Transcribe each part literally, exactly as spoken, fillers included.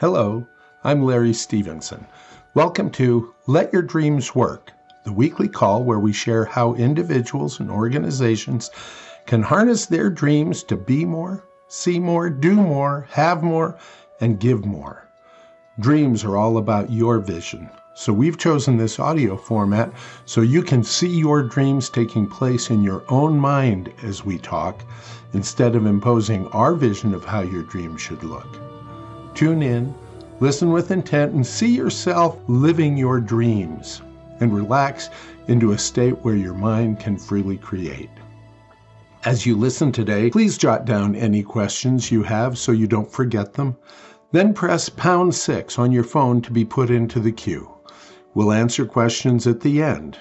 Hello, I'm Larry Stevenson. Welcome to Let Your Dreams Work, the weekly call where we share how individuals and organizations can harness their dreams to be more, see more, do more, have more, and give more. Dreams are all about your vision, so we've chosen this audio format so you can see your dreams taking place in your own mind as we talk, instead of imposing our vision of how your dreams should look. Tune in, listen with intent, and see yourself living your dreams, and relax into a state where your mind can freely create. As you listen today, please jot down any questions you have so you don't forget them. Then press pound six on your phone to be put into the queue. We'll answer questions at the end.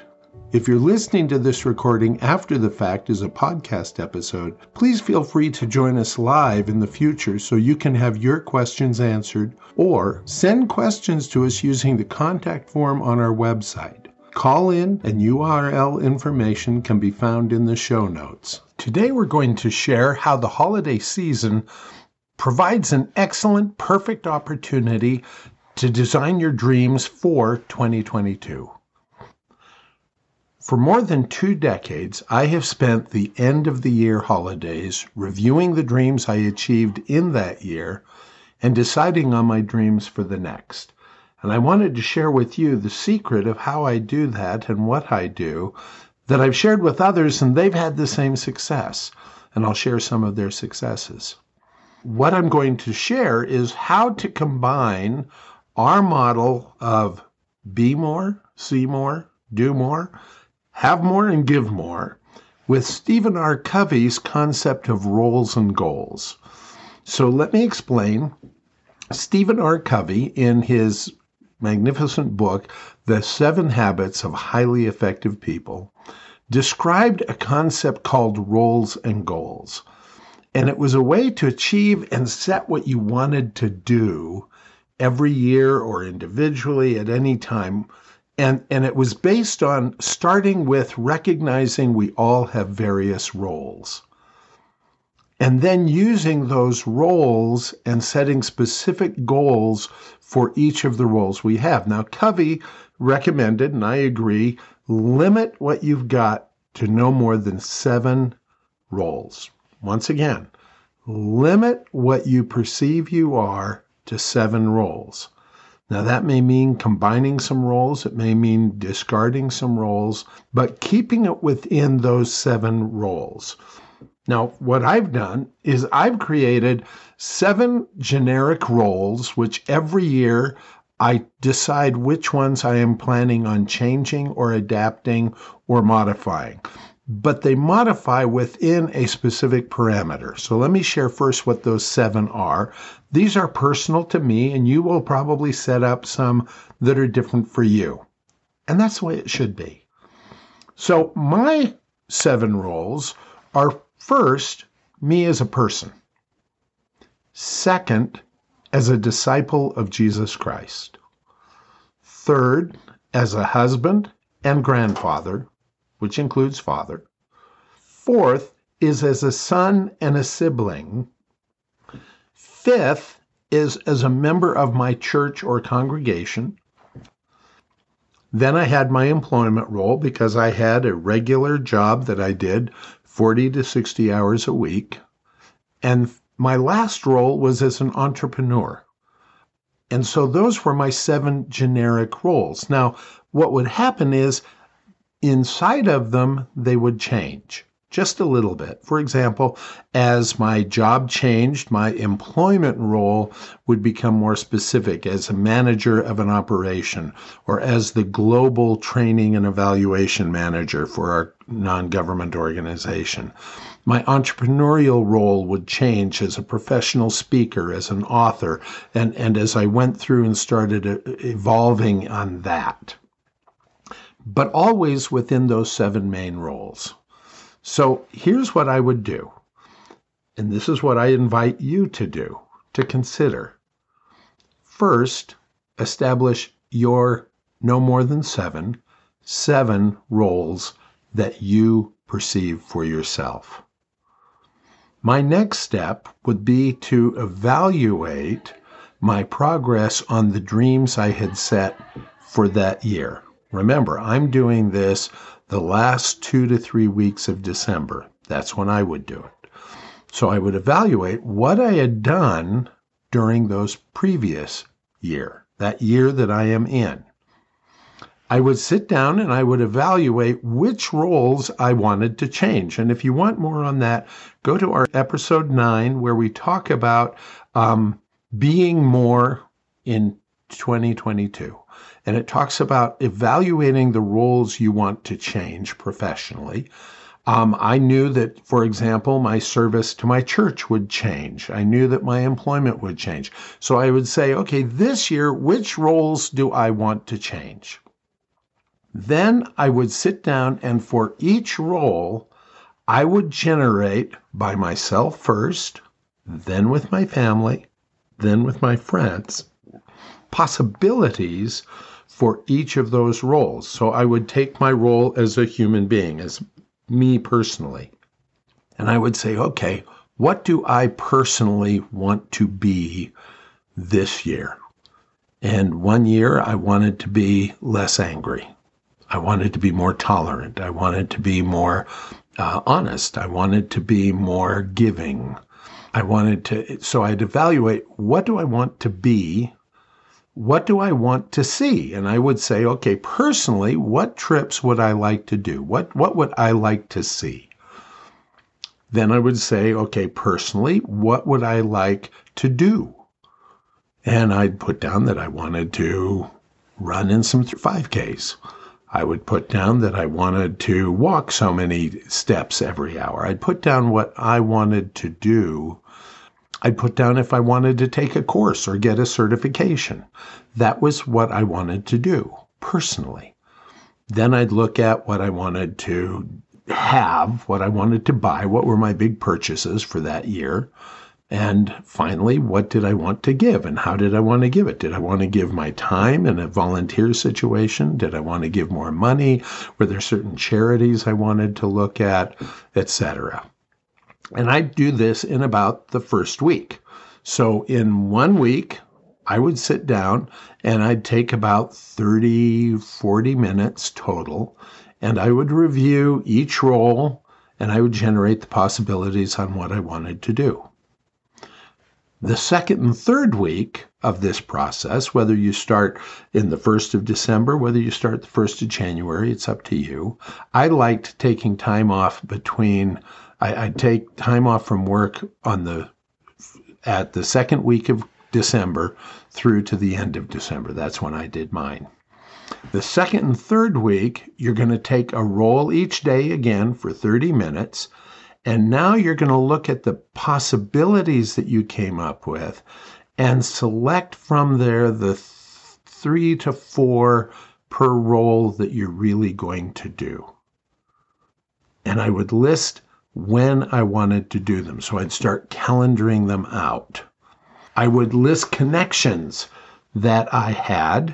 If you're listening to this recording after the fact as a podcast episode, please feel free to join us live in the future so you can have your questions answered, or send questions to us using the contact form on our website. Call in and U R L information can be found in the show notes. Today we're going to share how the holiday season provides an excellent, perfect opportunity to design your dreams for twenty twenty-two. For more than two decades, I have spent the end-of-the-year holidays reviewing the dreams I achieved in that year and deciding on my dreams for the next. And I wanted to share with you the secret of how I do that and what I do that I've shared with others, and they've had the same success. And I'll share some of their successes. What I'm going to share is how to combine our model of be more, see more, do more, have more, and give more, with Stephen R. Covey's concept of roles and goals. So let me explain. Stephen R. Covey, in his magnificent book, The Seven Habits of Highly Effective People, described a concept called roles and goals. And it was a way to achieve and set what you wanted to do every year or individually at any time. And, and it was based on starting with recognizing we all have various roles, and then using those roles and setting specific goals for each of the roles we have. Now, Covey recommended, and I agree, limit what you've got to no more than seven roles. Once again, limit what you perceive you are to seven roles. Now, that may mean combining some roles, it may mean discarding some roles, but keeping it within those seven roles. Now, what I've done is I've created seven generic roles, which every year I decide which ones I am planning on changing or adapting or modifying. But they modify within a specific parameter. So let me share first what those seven are. These are personal to me, and you will probably set up some that are different for you. And that's the way it should be. So my seven roles are: first, me as a person. Second, as a disciple of Jesus Christ. Third, as a husband and grandfather, which includes father. Fourth is as a son and a sibling. Fifth is as a member of my church or congregation. Then I had my employment role, because I had a regular job that I did forty to sixty hours a week. And my last role was as an entrepreneur. And so those were my seven generic roles. Now, what would happen is, inside of them, they would change just a little bit. For example, as my job changed, my employment role would become more specific as a manager of an operation, or as the global training and evaluation manager for our non-government organization. My entrepreneurial role would change as a professional speaker, as an author, and, and as I went through and started evolving on that, but always within those seven main roles. So here's what I would do, and this is what I invite you to do, to consider. First, establish your no more than seven, seven roles that you perceive for yourself. My next step would be to evaluate my progress on the dreams I had set for that year. Remember, I'm doing this the last two to three weeks of December. That's when I would do it. So I would evaluate what I had done during those previous year, that year that I am in. I would sit down and I would evaluate which roles I wanted to change. And if you want more on that, go to our episode nine, where we talk about um, being more in twenty twenty-two. And it talks about evaluating the roles you want to change professionally. Um, I knew that, for example, my service to my church would change. I knew that my employment would change. So I would say, okay, this year, which roles do I want to change? Then I would sit down, and for each role, I would generate by myself first, then with my family, then with my friends, possibilities for each of those roles. So I would take my role as a human being, as me personally. And I would say, okay, what do I personally want to be this year? And one year I wanted to be less angry. I wanted to be more tolerant. I wanted to be more uh, honest. I wanted to be more giving. I wanted to, so I'd evaluate, what do I want to be? What do I want to see? And I would say, okay, personally, what trips would I like to do? What, what would I like to see? Then I would say, okay, personally, what would I like to do? And I'd put down that I wanted to run in some five Ks. I would put down that I wanted to walk so many steps every hour. I'd put down what I wanted to do. I'd put down if I wanted to take a course or get a certification. That was what I wanted to do personally. Then I'd look at what I wanted to have, what I wanted to buy, what were my big purchases for that year. And finally, what did I want to give and how did I want to give it? Did I want to give my time in a volunteer situation? Did I want to give more money? Were there certain charities I wanted to look at, et cetera? And I'd do this in about the first week. So in one week, I would sit down and I'd take about thirty, forty minutes total, and I would review each role and I would generate the possibilities on what I wanted to do. The second and third week of this process, whether you start in the first of December, whether you start the first of January, it's up to you. I liked taking time off between I, I take time off from work on the at the second week of December through to the end of December. That's when I did mine. The second and third week, you're going to take a roll each day again for thirty minutes. And now you're going to look at the possibilities that you came up with and select from there the th- three to four per role that you're really going to do. And I would list when I wanted to do them. So I'd start calendaring them out. I would list connections that I had,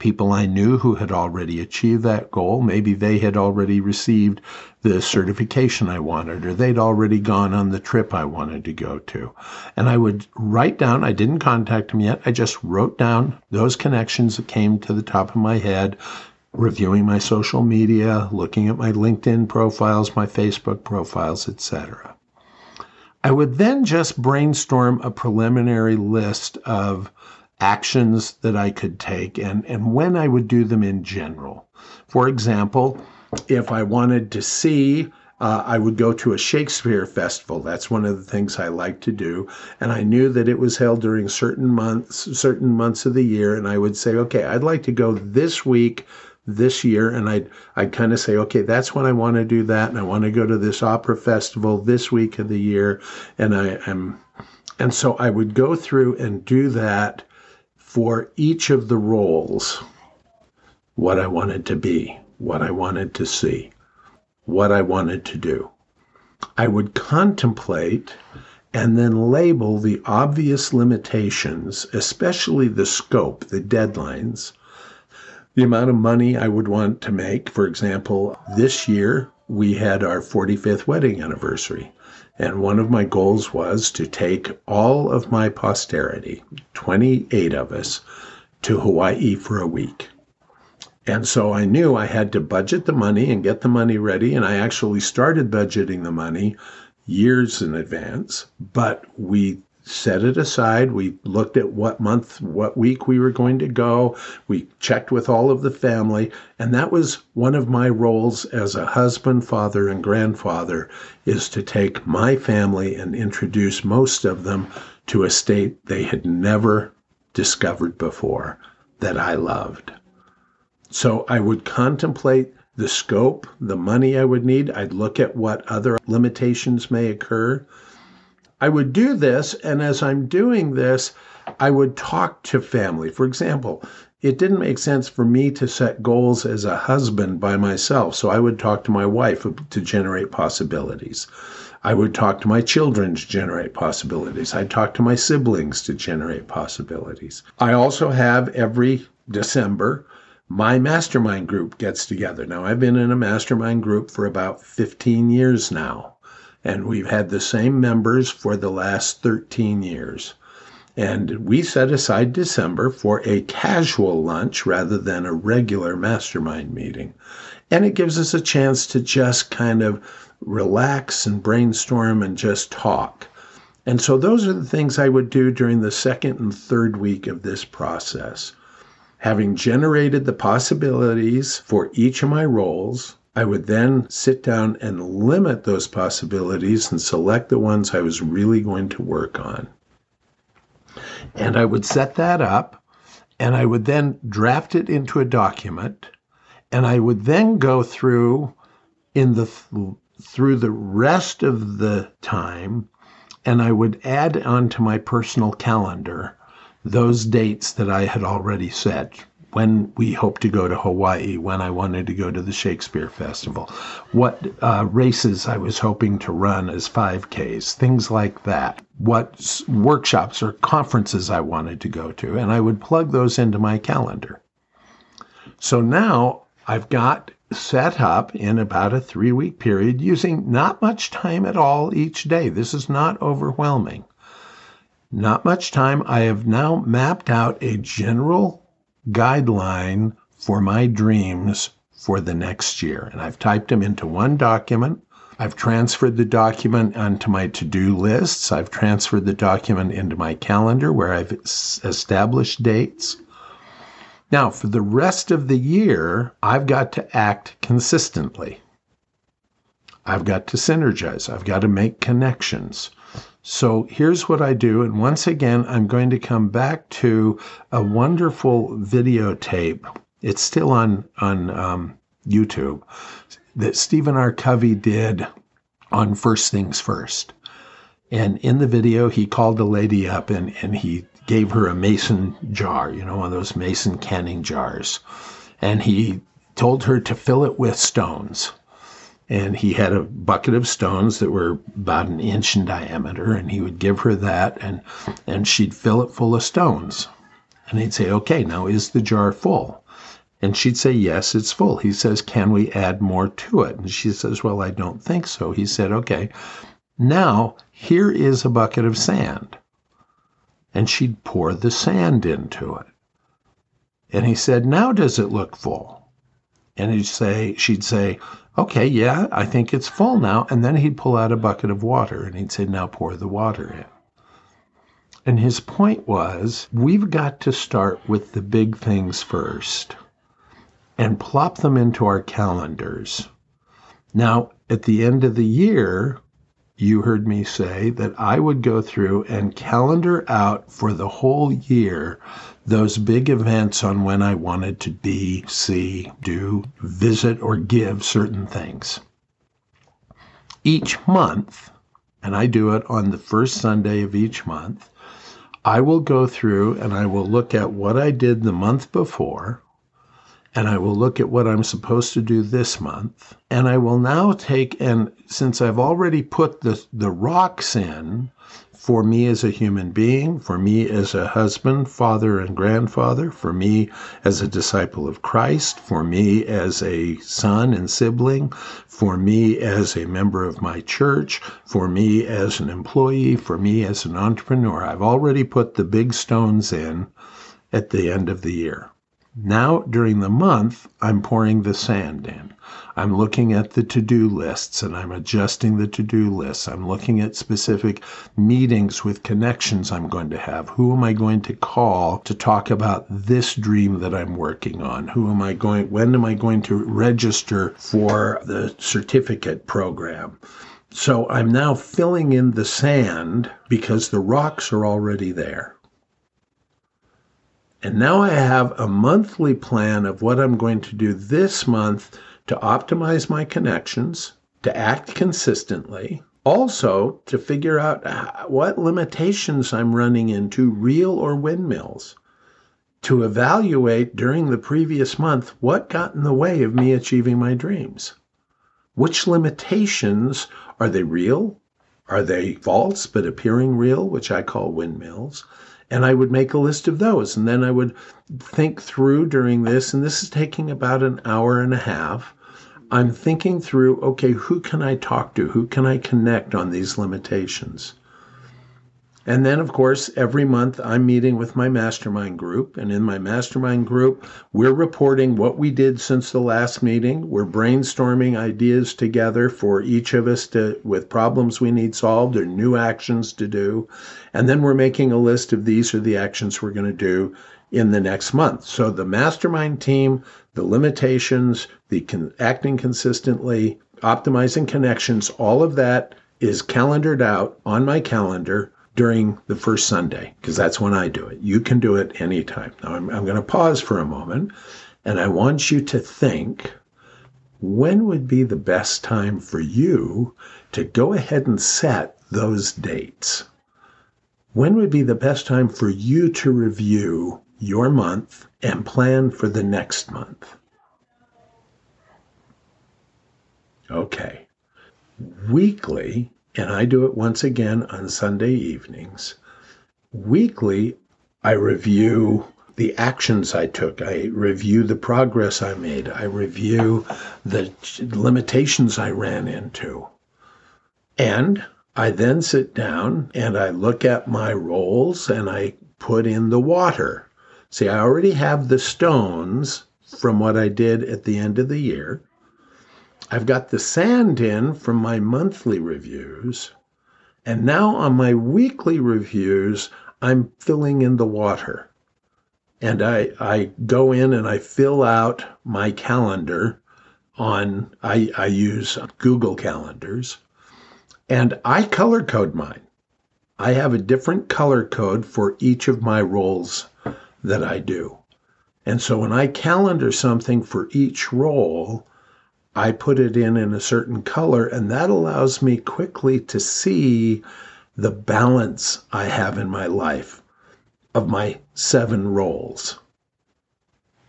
people I knew who had already achieved that goal. Maybe they had already received the certification I wanted, or they'd already gone on the trip I wanted to go to. And I would write down, I didn't contact them yet, I just wrote down those connections that came to the top of my head, reviewing my social media, looking at my LinkedIn profiles, my Facebook profiles, et cetera. I would then just brainstorm a preliminary list of actions that I could take and, and when I would do them in general. For example, if I wanted to see, uh, I would go to a Shakespeare festival. That's one of the things I like to do. And I knew that it was held during certain months, certain months of the year. And I would say, okay, I'd like to go this week, this year. And I'd, I'd kind of say, okay, that's when I want to do that. And I want to go to this opera festival this week of the year. And I am, and so I would go through and do that for each of the roles, what I wanted to be, what I wanted to see, what I wanted to do. I would contemplate and then label the obvious limitations, especially the scope, the deadlines, the amount of money I would want to make. For example, this year we had our forty-fifth wedding anniversary. And one of my goals was to take all of my posterity, twenty-eight of us, to Hawaii for a week. And so I knew I had to budget the money and get the money ready. And I actually started budgeting the money years in advance. But we set it aside. We looked at what month, what week we were going to go. We checked with all of the family. And that was one of my roles as a husband, father, and grandfather, is to take my family and introduce most of them to a state they had never discovered before that I loved. So I would contemplate the scope, the money I would need. I'd look at what other limitations may occur. I would do this, and as I'm doing this, I would talk to family. For example, it didn't make sense for me to set goals as a husband by myself, so I would talk to my wife to generate possibilities. I would talk to my children to generate possibilities. I'd talk to my siblings to generate possibilities. I also have every December, my mastermind group gets together. Now, I've been in a mastermind group for about fifteen years now. And we've had the same members for the last thirteen years. And we set aside December for a casual lunch rather than a regular mastermind meeting. And it gives us a chance to just kind of relax and brainstorm and just talk. And so those are the things I would do during the second and third week of this process. Having generated the possibilities for each of my roles, I would then sit down and limit those possibilities and select the ones I was really going to work on. And I would set that up, and I would then draft it into a document, and I would then go through in the th- through the rest of the time, and I would add onto my personal calendar those dates that I had already set. When we hoped to go to Hawaii, when I wanted to go to the Shakespeare Festival, what uh, races I was hoping to run as five Ks, things like that, what workshops or conferences I wanted to go to, and I would plug those into my calendar. So now I've got set up in about a three-week period using not much time at all each day. This is not overwhelming. Not much time. I have now mapped out a general guideline for my dreams for the next year. And I've typed them into one document. I've transferred the document onto my to-do lists. I've transferred the document into my calendar where I've established dates. Now, for the rest of the year, I've got to act consistently. I've got to synergize. I've got to make connections. So here's what I do, and once again, I'm going to come back to a wonderful videotape. It's still on, on um, YouTube, that Stephen R. Covey did on First Things First. And in the video, he called a lady up, and, and he gave her a mason jar, you know, one of those mason canning jars. And he told her to fill it with stones. And he had a bucket of stones that were about an inch in diameter, and he would give her that, and, and she'd fill it full of stones. And he'd say, okay, now is the jar full? And she'd say, yes, it's full. He says, can we add more to it? And she says, well, I don't think so. He said, okay, now here is a bucket of sand. And she'd pour the sand into it. And he said, now does it look full? And he'd say, she'd say, okay, yeah, I think it's full now. And then he'd pull out a bucket of water and he'd say, now pour the water in. And his point was, we've got to start with the big things first and plop them into our calendars. Now, at the end of the year, you heard me say that I would go through and calendar out for the whole year those big events on when I wanted to be, see, do, visit, or give certain things. Each month, and I do it on the first Sunday of each month, I will go through and I will look at what I did the month before, and I will look at what I'm supposed to do this month. And I will now take, and since I've already put the, the rocks in, for me as a human being, for me as a husband, father, and grandfather, for me as a disciple of Christ, for me as a son and sibling, for me as a member of my church, for me as an employee, for me as an entrepreneur. I've already put the big stones in at the end of the year. Now, during the month, I'm pouring the sand in. I'm looking at the to-do lists, and I'm adjusting the to-do lists. I'm looking at specific meetings with connections I'm going to have. Who am I going to call to talk about this dream that I'm working on? Who am I going, when am I going to register for the certificate program? So I'm now filling in the sand because the rocks are already there. And now I have a monthly plan of what I'm going to do this month to optimize my connections, to act consistently, also to figure out what limitations I'm running into, real or windmills, to evaluate during the previous month what got in the way of me achieving my dreams. Which limitations, are they real? Are they false but appearing real, which I call windmills? And I would make a list of those, and then I would think through during this, and this is taking about an hour and a half. I'm thinking through, okay, who can I talk to? Who can I connect on these limitations? And then, of course, every month I'm meeting with my mastermind group. And in my mastermind group, we're reporting what we did since the last meeting. We're brainstorming ideas together for each of us to, with problems we need solved or new actions to do. And then we're making a list of these are the actions we're going to do in the next month. So the mastermind team, the limitations, the con- acting consistently, optimizing connections, all of that is calendared out on my calendar during the first Sunday, because that's when I do it. You can do it anytime. Now, I'm, I'm going to pause for a moment, and I want you to think, when would be the best time for you to go ahead and set those dates? When would be the best time for you to review your month and plan for the next month? Okay. Weekly, and I do it once again on Sunday evenings. Weekly, I review the actions I took. I review the progress I made. I review the limitations I ran into. And I then sit down and I look at my roles and I put in the water. See, I already have the stones from what I did at the end of the year. I've got the sand in from my monthly reviews, and now on my weekly reviews, I'm filling in the water. And I, I go in and I fill out my calendar on, I, I use Google calendars, and I color code mine. I have a different color code for each of my roles that I do. And so when I calendar something for each role, I put it in in a certain color, and that allows me quickly to see the balance I have in my life of my seven roles.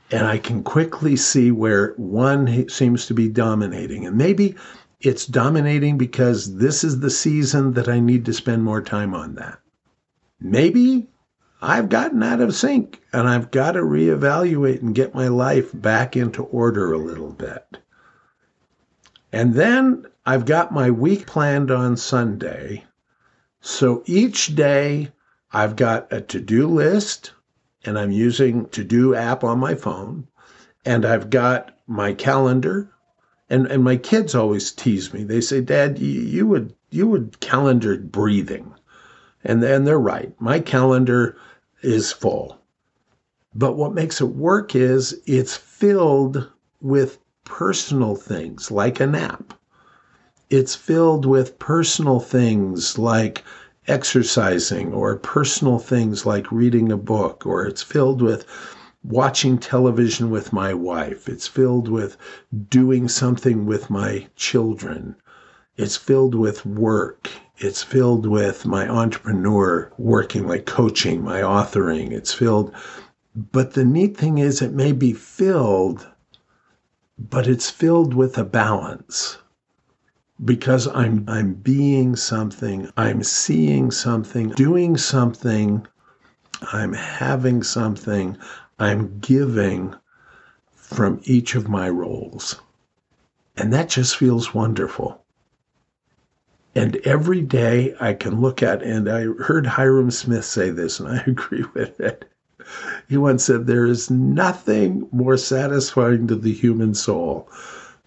And I can quickly see where one seems to be dominating. And maybe it's dominating because this is the season that I need to spend more time on that. Maybe I've gotten out of sync, and I've got to reevaluate and get my life back into order a little bit. And then I've got my week planned on Sunday. So each day I've got a to-do list, and I'm using to-do app on my phone, and I've got my calendar. And and my kids always tease me. They say, "Dad, you, you would you would calendar breathing." And and they're right. My calendar is full. But what makes it work is it's filled with personal things like a nap. It's filled with personal things like exercising, or personal things like reading a book, or it's filled with watching television with my wife. It's filled with doing something with my children. It's filled with work. It's filled with my entrepreneur working, like coaching, my authoring. It's filled. But the neat thing is it may be filled, but it's filled with a balance. because I'm I'm being something, I'm seeing something, doing something, I'm having something, I'm giving from each of my roles. And that just feels wonderful. And every day I can look at, and I heard Hiram Smith say this, and I agree with it. He once said, there is nothing more satisfying to the human soul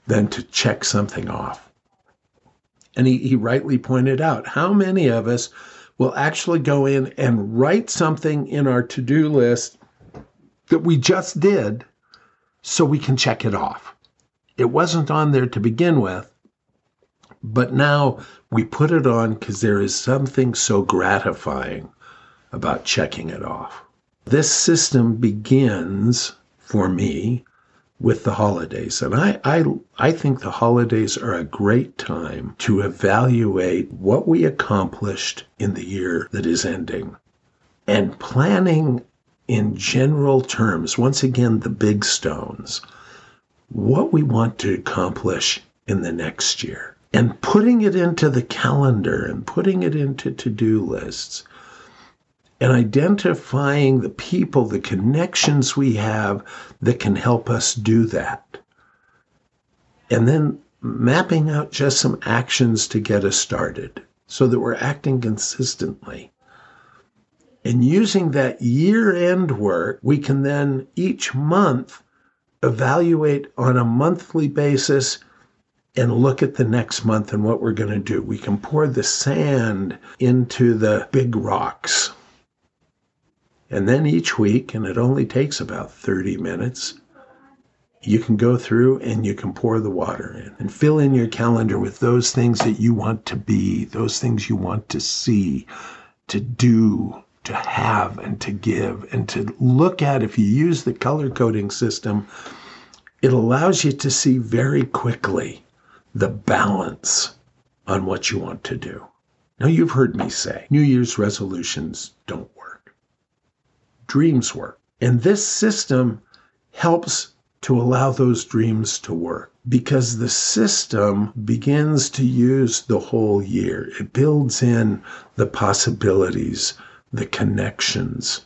than to check something off. And he, he rightly pointed out, how many of us will actually go in and write something in our to-do list that we just did so we can check it off? It wasn't on there to begin with, but now we put it on because there is something so gratifying about checking it off. This system begins, for me, with the holidays. And I, I, I think the holidays are a great time to evaluate what we accomplished in the year that is ending. And planning in general terms, once again, the big stones, what we want to accomplish in the next year. And putting it into the calendar and putting it into to-do lists. And identifying the people, the connections we have that can help us do that. And then mapping out just some actions to get us started so that we're acting consistently. And using that year-end work, we can then each month evaluate on a monthly basis and look at the next month and what we're going to do. We can pour the sand into the big rocks. And then each week, and it only takes about thirty minutes, you can go through and you can pour the water in and fill in your calendar with those things that you want to be, those things you want to see, to do, to have, and to give, and to look at. If you use the color coding system, it allows you to see very quickly the balance on what you want to do. Now, you've heard me say, New Year's resolutions don't work. Dreams work. And this system helps to allow those dreams to work because the system begins to use the whole year. It builds in the possibilities, the connections,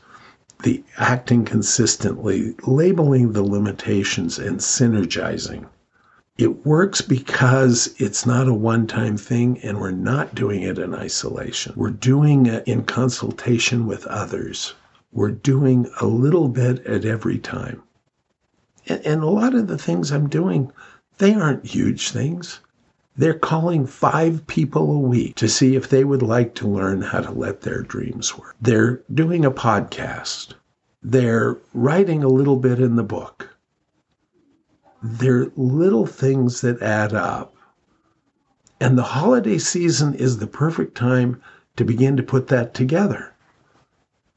the acting consistently, labeling the limitations, and synergizing. It works because it's not a one-time thing, and we're not doing it in isolation. We're doing it in consultation with others. We're doing a little bit at every time. And, and a lot of the things I'm doing, they aren't huge things. They're calling five people a week to see if they would like to learn how to let their dreams work. They're doing a podcast. They're writing a little bit in the book. They're little things that add up. And the holiday season is the perfect time to begin to put that together.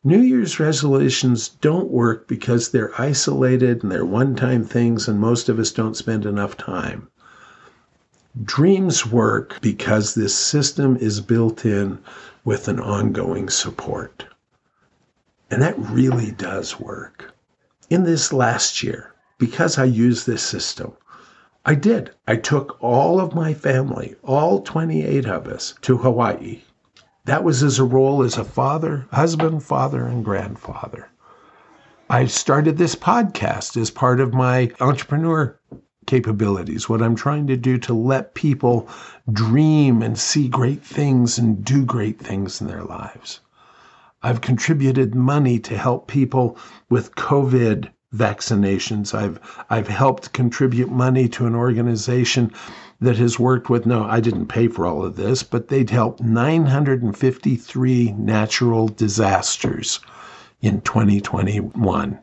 New Year's resolutions don't work because they're isolated and they're one-time things, and most of us don't spend enough time. Dreams work because this system is built in with an ongoing support. And that really does work. In this last year, because I used this system, I did. I took all of my family, all twenty-eight of us, to Hawaii. That was his role as a father, husband, father, and grandfather. I started this podcast as part of my entrepreneur capabilities, what I'm trying to do to let people dream and see great things and do great things in their lives. I've contributed money to help people with COVID vaccinations. I've, I've helped contribute money to an organization that has worked with, no, I didn't pay for all of this, but they'd helped nine hundred fifty-three natural disasters in twenty twenty-one.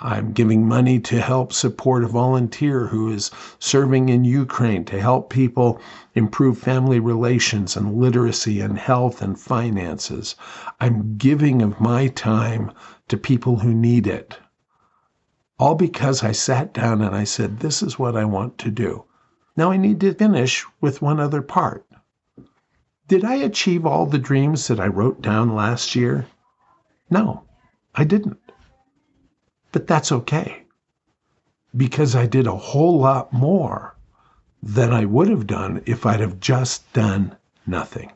I'm giving money to help support a volunteer who is serving in Ukraine to help people improve family relations and literacy and health and finances. I'm giving of my time to people who need it. All because I sat down and I said, this is what I want to do. Now I need to finish with one other part. Did I achieve all the dreams that I wrote down last year? No, I didn't. But that's okay, because I did a whole lot more than I would have done if I'd have just done nothing,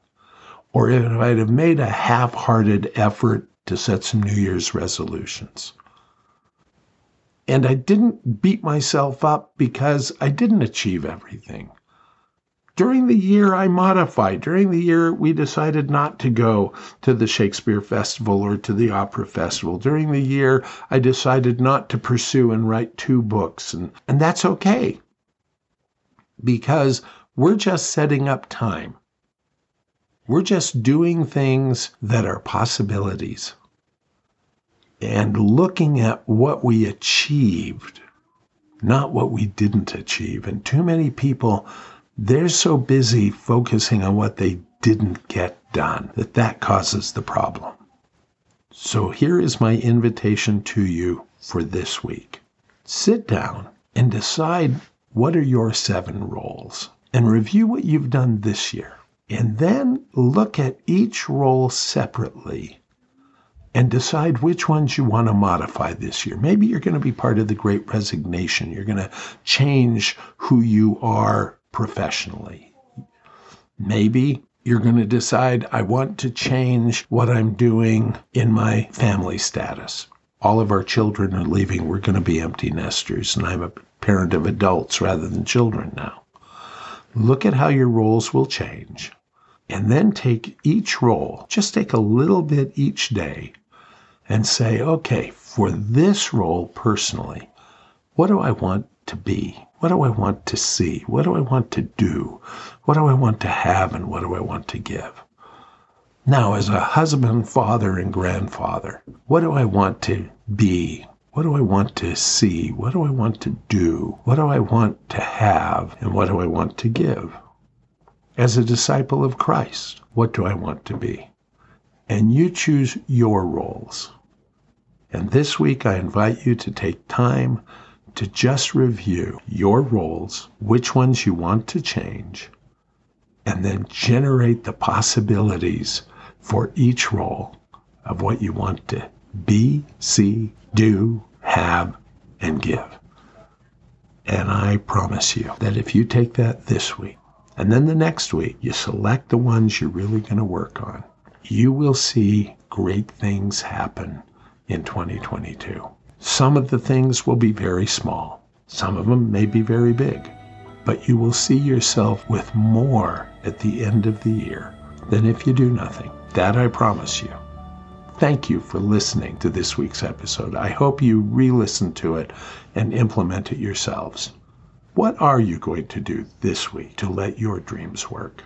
or if I'd have made a half-hearted effort to set some New Year's resolutions. And I didn't beat myself up because I didn't achieve everything. During the year, I modified. During the year, we decided not to go to the Shakespeare Festival or to the Opera Festival. During the year, I decided not to pursue and write two books. And, and that's okay, because we're just setting up time. We're just doing things that are possibilities and looking at what we achieved, not what we didn't achieve. And too many people, they're so busy focusing on what they didn't get done that that causes the problem. So here is my invitation to you for this week. Sit down and decide what are your seven roles and review what you've done this year. And then look at each role separately and decide which ones you want to modify this year. Maybe you're going to be part of the Great Resignation. You're going to change who you are professionally. Maybe you're going to decide, I want to change what I'm doing in my family status. All of our children are leaving. We're going to be empty nesters, and I'm a parent of adults rather than children now. Look at how your roles will change. And then take each role, just take a little bit each day and say, okay, for this role personally, what do I want to be? What do I want to see? What do I want to do? What do I want to have? And what do I want to give? Now, as a husband, father, and grandfather, what do I want to be? What do I want to see? What do I want to do? What do I want to have? And what do I want to give? As a disciple of Christ, what do I want to be? And you choose your roles. And this week, I invite you to take time to just review your roles, which ones you want to change, and then generate the possibilities for each role of what you want to be, see, do, have, and give. And I promise you that if you take that this week, and then the next week, you select the ones you're really going to work on, you will see great things happen in twenty twenty-two. Some of the things will be very small. Some of them may be very big. But you will see yourself with more at the end of the year than if you do nothing. That I promise you. Thank you for listening to this week's episode. I hope you re-listen to it and implement it yourselves. What are you going to do this week to let your dreams work?